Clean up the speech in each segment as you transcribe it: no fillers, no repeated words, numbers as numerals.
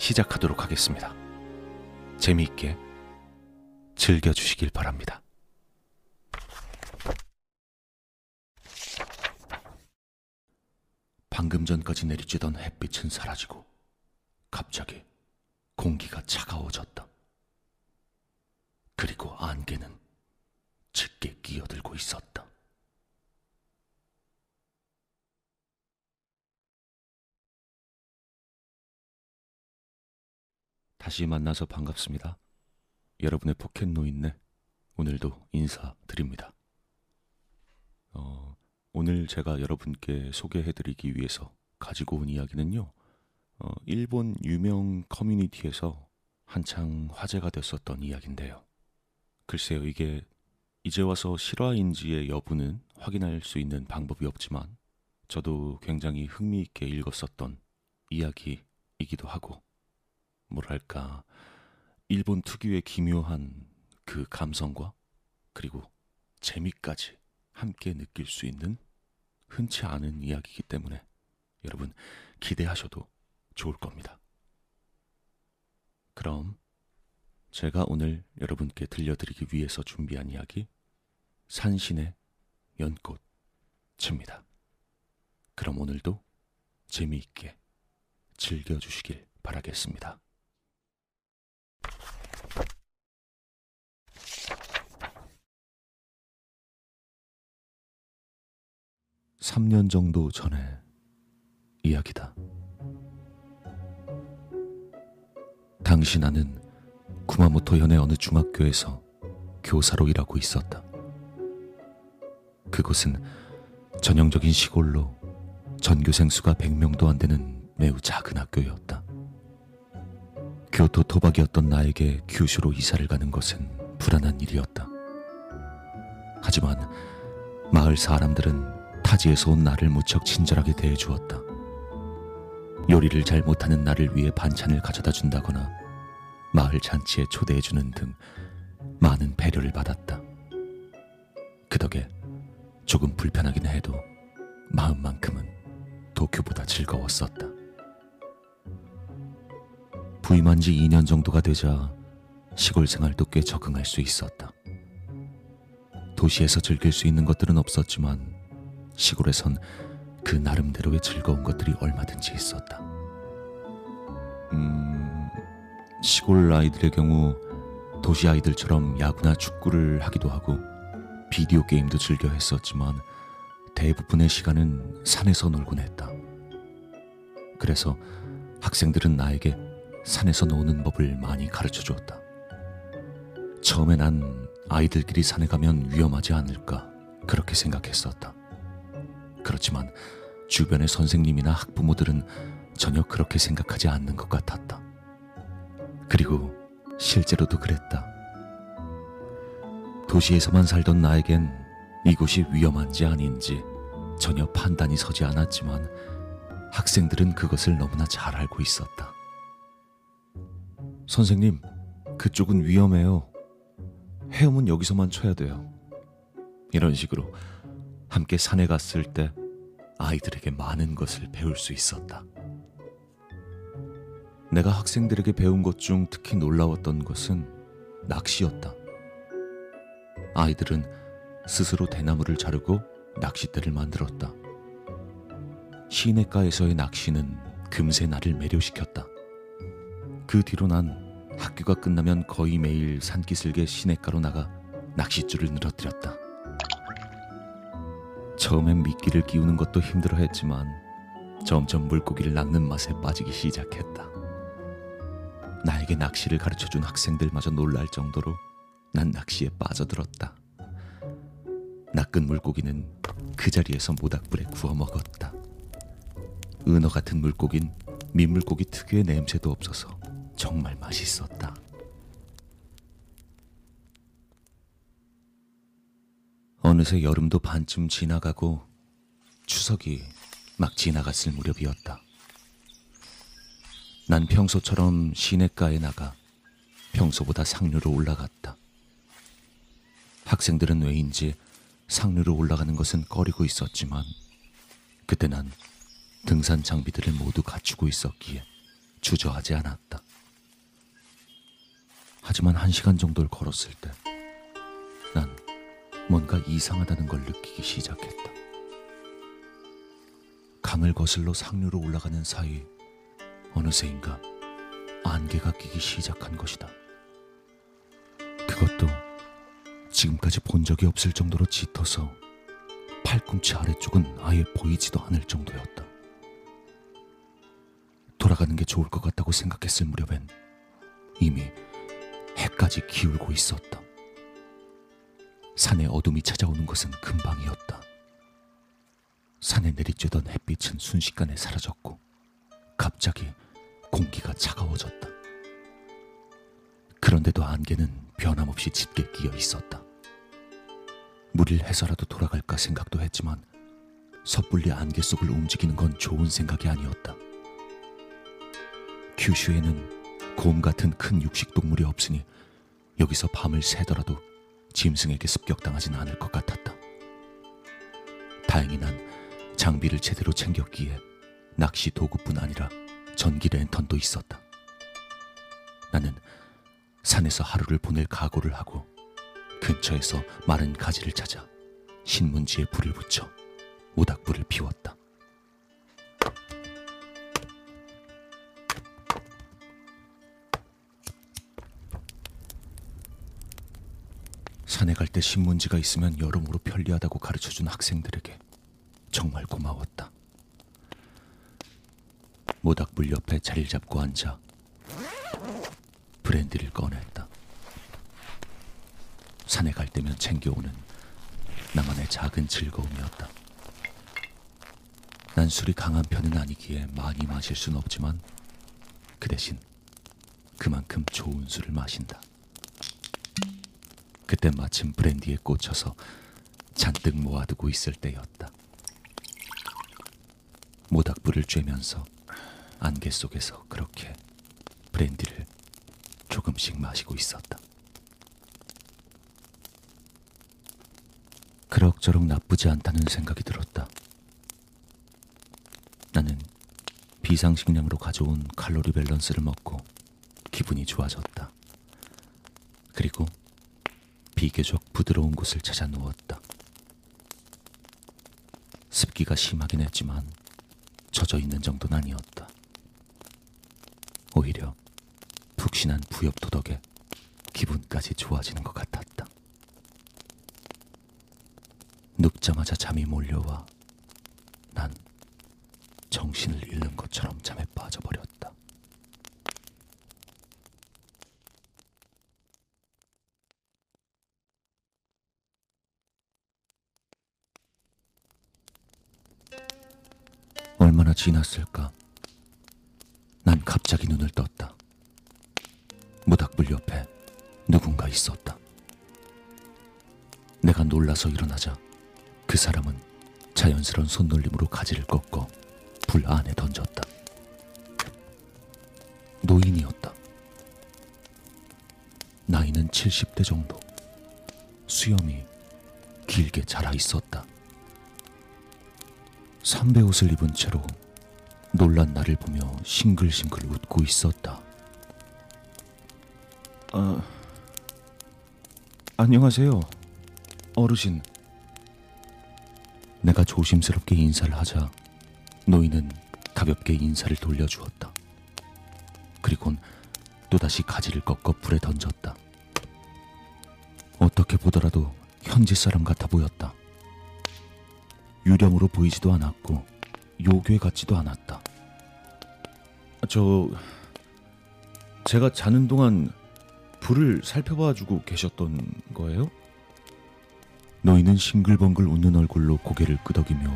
시작하도록 하겠습니다. 재미있게 즐겨주시길 바랍니다. 방금 전까지 내리쬐던 햇빛은 사라지고 갑자기 공기가 차가워졌다. 그리고 안개는 짙게 끼어들고 있었다. 다시 만나서 반갑습니다. 여러분의 포켓 노인네 오늘도 인사드립니다. 오늘 제가 여러분께 소개해드리기 위해서 가지고 온 이야기는요, 일본 유명 커뮤니티에서 한창 화제가 됐었던 이야기인데요. 글쎄요, 이게 이제 와서 실화인지의 여부는 확인할 수 있는 방법이 없지만 저도 굉장히 흥미있게 읽었었던 이야기이기도 하고, 뭐랄까, 일본 특유의 기묘한 그 감성과 그리고 재미까지 함께 느낄 수 있는 흔치 않은 이야기이기 때문에 여러분 기대하셔도 좋을 겁니다. 그럼 제가 오늘 여러분께 들려드리기 위해서 준비한 이야기, 산신의 연꽃입니다. 그럼 오늘도 재미있게 즐겨주시길 바라겠습니다. (3년) 정도 전의 이야기다. 당시 나는 구마모토 현의 어느 중학교에서 교사로 일하고 있었다. 그곳은 전형적인 시골로 전교생 수가 100명도 안 되는 매우 작은 학교였다. 교토 토박이었던 나에게 규슈로 이사를 가는 것은 불안한 일이었다. 하지만 마을 사람들은 타지에서 온 나를 무척 친절하게 대해주었다. 요리를 잘 못하는 나를 위해 반찬을 가져다 준다거나 마을 잔치에 초대해주는 등 많은 배려를 받았다. 그 덕에 조금 불편하긴 해도 마음만큼은 도쿄보다 즐거웠었다. 부임한 지 2년 정도가 되자 시골 생활도 꽤 적응할 수 있었다. 도시에서 즐길 수 있는 것들은 없었지만 시골에선 그 나름대로의 즐거운 것들이 얼마든지 있었다. 시골 아이들의 경우 도시 아이들처럼 야구나 축구를 하기도 하고 비디오 게임도 즐겨 했었지만 대부분의 시간은 산에서 놀곤 했다. 그래서 학생들은 나에게 산에서 노는 법을 많이 가르쳐주었다. 처음에 난 아이들끼리 산에 가면 위험하지 않을까 그렇게 생각했었다. 그렇지만 주변의 선생님이나 학부모들은 전혀 그렇게 생각하지 않는 것 같았다. 그리고 실제로도 그랬다. 도시에서만 살던 나에겐 이곳이 위험한지 아닌지 전혀 판단이 서지 않았지만 학생들은 그것을 너무나 잘 알고 있었다. 선생님, 그쪽은 위험해요. 헤엄은 여기서만 쳐야 돼요. 이런 식으로 함께 산에 갔을 때 아이들에게 많은 것을 배울 수 있었다. 내가 학생들에게 배운 것 중 특히 놀라웠던 것은 낚시였다. 아이들은 스스로 대나무를 자르고 낚싯대를 만들었다. 시내가에서의 낚시는 금세 나를 매료시켰다. 그 뒤로 난 학교가 끝나면 거의 매일 산기슭의 시냇가로 나가 낚싯줄을 늘어뜨렸다. 처음엔 미끼를 끼우는 것도 힘들어했지만 점점 물고기를 낚는 맛에 빠지기 시작했다. 나에게 낚시를 가르쳐준 학생들마저 놀랄 정도로 난 낚시에 빠져들었다. 낚은 물고기는 그 자리에서 모닥불에 구워 먹었다. 은어 같은 물고긴 민물고기 특유의 냄새도 없어서 정말 맛있었다. 어느새 여름도 반쯤 지나가고 추석이 막 지나갔을 무렵이었다. 난 평소처럼 시냇가에 나가 평소보다 상류로 올라갔다. 학생들은 왜인지 상류로 올라가는 것은 꺼리고 있었지만 그때 난 등산 장비들을 모두 갖추고 있었기에 주저하지 않았다. 하지만 1시간 정도를 걸었을 때 난 뭔가 이상하다는 걸 느끼기 시작했다. 강을 거슬러 상류로 올라가는 사이 어느새인가 안개가 끼기 시작한 것이다. 그것도 지금까지 본 적이 없을 정도로 짙어서 팔꿈치 아래쪽은 아예 보이지도 않을 정도였다. 돌아가는 게 좋을 것 같다고 생각했을 무렵엔 이미 해까지 기울고 있었다. 산에 어둠이 찾아오는 것은 금방이었다. 산에 내리쬐던 햇빛은 순식간에 사라졌고 갑자기 공기가 차가워졌다. 그런데도 안개는 변함없이 짙게 끼어 있었다. 물을 해서라도 돌아갈까 생각도 했지만 섣불리 안개 속을 움직이는 건 좋은 생각이 아니었다. 규슈에는 곰 같은 큰 육식동물이 없으니 여기서 밤을 새더라도 짐승에게 습격당하진 않을 것 같았다. 다행히 난 장비를 제대로 챙겼기에 낚시 도구뿐 아니라 전기 랜턴도 있었다. 나는 산에서 하루를 보낼 각오를 하고 근처에서 마른 가지를 찾아 신문지에 불을 붙여 모닥불을 피웠다. 산에 갈 때 신문지가 있으면 여러모로 편리하다고 가르쳐준 학생들에게 정말 고마웠다. 모닥불 옆에 자리를 잡고 앉아 브랜디를 꺼냈다. 산에 갈 때면 챙겨오는 나만의 작은 즐거움이었다. 난 술이 강한 편은 아니기에 많이 마실 순 없지만 그 대신 그만큼 좋은 술을 마신다. 그때 마침 브랜디에 꽂혀서 잔뜩 모아두고 있을 때였다. 모닥불을 쬐면서 안개 속에서 그렇게 브랜디를 조금씩 마시고 있었다. 그럭저럭 나쁘지 않다는 생각이 들었다. 나는 비상식량으로 가져온 칼로리 밸런스를 먹고 기분이 좋아졌다. 그리고 비교적 부드러운 곳을 찾아 누웠다. 습기가 심하긴 했지만 젖어 있는 정도는 아니었다. 오히려 푹신한 부엽도 덕에 기분까지 좋아지는 것 같았다. 눕자마자 잠이 몰려와 난 정신을 잃는 것처럼 잠에 빠져버렸다. 얼마나 지났을까? 난 갑자기 눈을 떴다. 모닥불 옆에 누군가 있었다. 내가 놀라서 일어나자 그 사람은 자연스러운 손놀림으로 가지를 꺾어 불 안에 던졌다. 노인이었다. 나이는 70대 정도. 수염이 길게 자라 있었다. 삼배 옷을 입은 채로 놀란 나를 보며 싱글싱글 웃고 있었다. 안녕하세요, 어르신. 내가 조심스럽게 인사를 하자 노인은 가볍게 인사를 돌려주었다. 그리곤 또다시 가지를 꺾어 불에 던졌다. 어떻게 보더라도 현지 사람 같아 보였다. 유령으로 보이지도 않았고 요괴 같지도 않았다. 제가 자는 동안 불을 살펴봐주고 계셨던 거예요? 너희는 싱글벙글 웃는 얼굴로 고개를 끄덕이며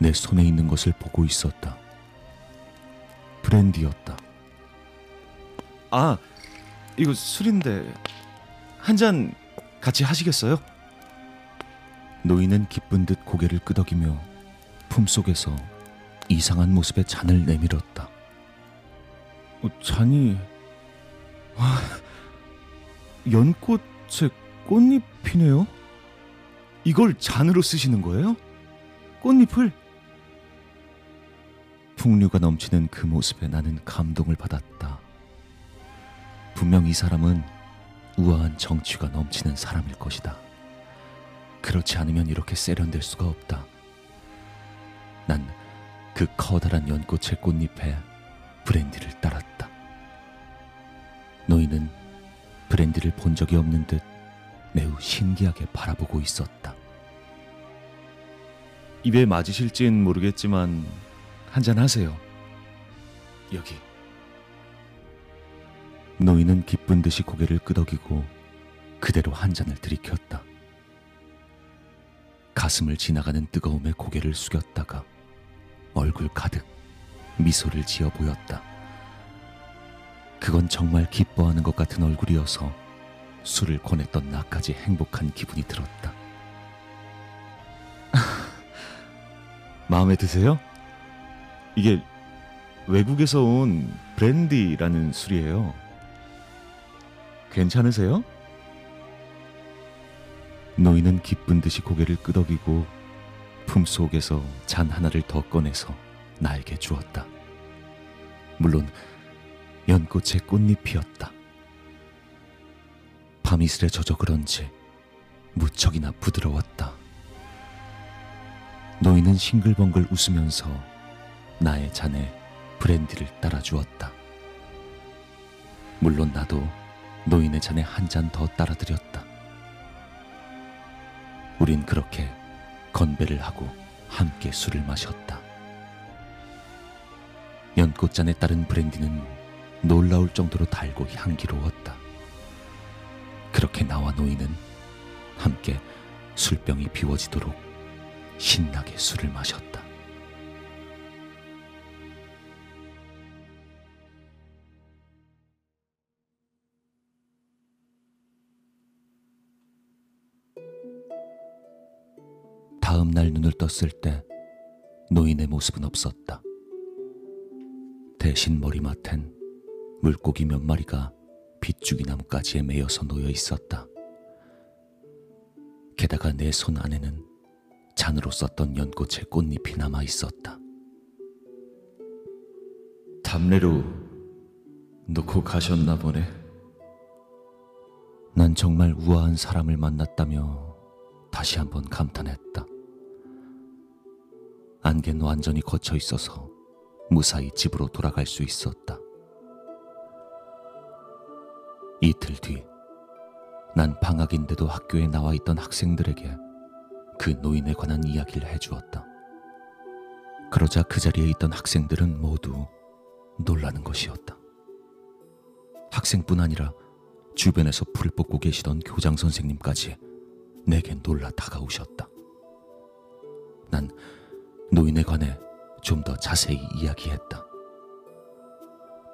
내 손에 있는 것을 보고 있었다. 브랜디였다. 아, 이거 술인데 한 잔 같이 하시겠어요? 노인은 기쁜 듯 고개를 끄덕이며 품속에서 이상한 모습의 잔을 내밀었다. 잔이... 와, 연꽃의 꽃잎이네요? 이걸 잔으로 쓰시는 거예요? 꽃잎을? 풍류가 넘치는 그 모습에 나는 감동을 받았다. 분명 이 사람은 우아한 정취가 넘치는 사람일 것이다. 그렇지 않으면 이렇게 세련될 수가 없다. 난 그 커다란 연꽃의 꽃잎에 브랜디를 따랐다. 노인은 브랜디를 본 적이 없는 듯 매우 신기하게 바라보고 있었다. 입에 맞으실진 모르겠지만 한잔 하세요. 여기. 노인은 기쁜 듯이 고개를 끄덕이고 그대로 한 잔을 들이켰다. 가슴을 지나가는 뜨거움에 고개를 숙였다가 얼굴 가득 미소를 지어 보였다. 그건 정말 기뻐하는 것 같은 얼굴이어서 술을 권했던 나까지 행복한 기분이 들었다. 마음에 드세요? 이게 외국에서 온 브랜디라는 술이에요. 괜찮으세요? 노인은 기쁜 듯이 고개를 끄덕이고 품속에서 잔 하나를 더 꺼내서 나에게 주었다. 물론 연꽃의 꽃잎이었다. 밤이슬에 젖어 그런지 무척이나 부드러웠다. 노인은 싱글벙글 웃으면서 나의 잔에 브랜디를 따라주었다. 물론 나도 노인의 잔에 한 잔 더 따라드렸다. 우린 그렇게 건배를 하고 함께 술을 마셨다. 연꽃잔에 따른 브랜디는 놀라울 정도로 달고 향기로웠다. 그렇게 나와 노인은 함께 술병이 비워지도록 신나게 술을 마셨다. 다음 날 눈을 떴을 때 노인의 모습은 없었다. 대신 머리맡엔 물고기 몇 마리가 빗죽이나무까지에 매여서 놓여 있었다. 게다가 내 손 안에는 잔으로 썼던 연꽃의 꽃잎이 남아 있었다. 담례로 놓고 가셨나 보네. 난 정말 우아한 사람을 만났다며 다시 한번 감탄했다. 안개는 완전히 걷혀 있어서 무사히 집으로 돌아갈 수 있었다. 이틀 뒤, 난 방학인데도 학교에 나와 있던 학생들에게 그 노인에 관한 이야기를 해주었다. 그러자 그 자리에 있던 학생들은 모두 놀라는 것이었다. 학생뿐 아니라 주변에서 불을 뽑고 계시던 교장 선생님까지 내게 놀라 다가오셨다. 난 노인에 관해 좀 더 자세히 이야기했다.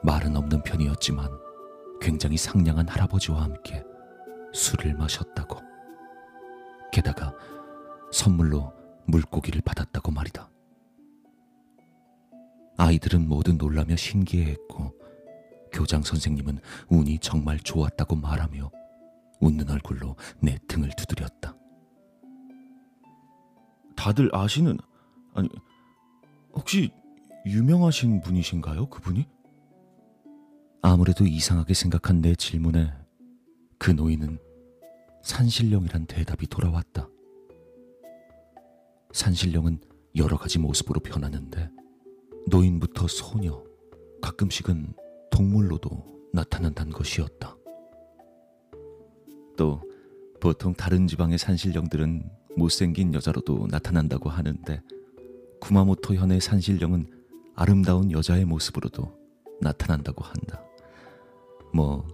말은 없는 편이었지만 굉장히 상냥한 할아버지와 함께 술을 마셨다고. 게다가 선물로 물고기를 받았다고 말이다. 아이들은 모두 놀라며 신기해했고 교장 선생님은 운이 정말 좋았다고 말하며 웃는 얼굴로 내 등을 두드렸다. 다들 아시는... 아니... 혹시 유명하신 분이신가요, 그분이? 아무래도 이상하게 생각한 내 질문에 그 노인은 산신령이란 대답이 돌아왔다. 산신령은 여러 가지 모습으로 변하는데 노인부터 소녀, 가끔씩은 동물로도 나타난다는 것이었다. 또 보통 다른 지방의 산신령들은 못생긴 여자로도 나타난다고 하는데 구마모토 현의 산신령은 아름다운 여자의 모습으로도 나타난다고 한다. 뭐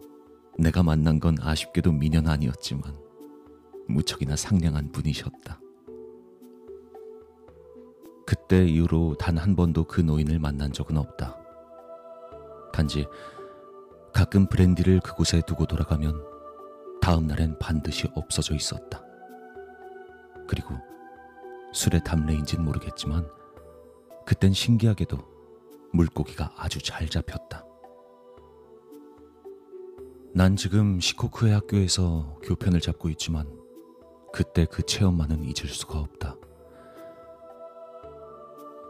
내가 만난 건 아쉽게도 미녀는 아니었지만 무척이나 상냥한 분이셨다. 그때 이후로 단 한 번도 그 노인을 만난 적은 없다. 단지 가끔 브랜디를 그곳에 두고 돌아가면 다음 날엔 반드시 없어져 있었다. 그리고 술의 담례인지는 모르겠지만 그땐 신기하게도 물고기가 아주 잘 잡혔다. 난 지금 시코쿠의 학교에서 교편을 잡고 있지만 그때 그 체험만은 잊을 수가 없다.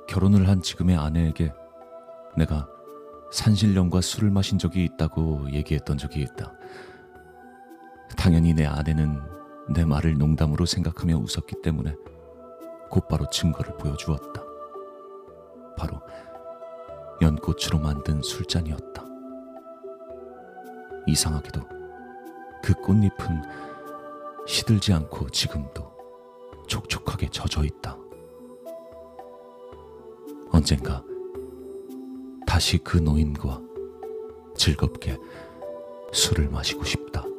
결혼을 한 지금의 아내에게 내가 산신령과 술을 마신 적이 있다고 얘기했던 적이 있다. 당연히 내 아내는 내 말을 농담으로 생각하며 웃었기 때문에 곧바로 증거를 보여주었다. 바로 연꽃으로 만든 술잔이었다. 이상하게도 그 꽃잎은 시들지 않고 지금도 촉촉하게 젖어있다. 언젠가 다시 그 노인과 즐겁게 술을 마시고 싶다.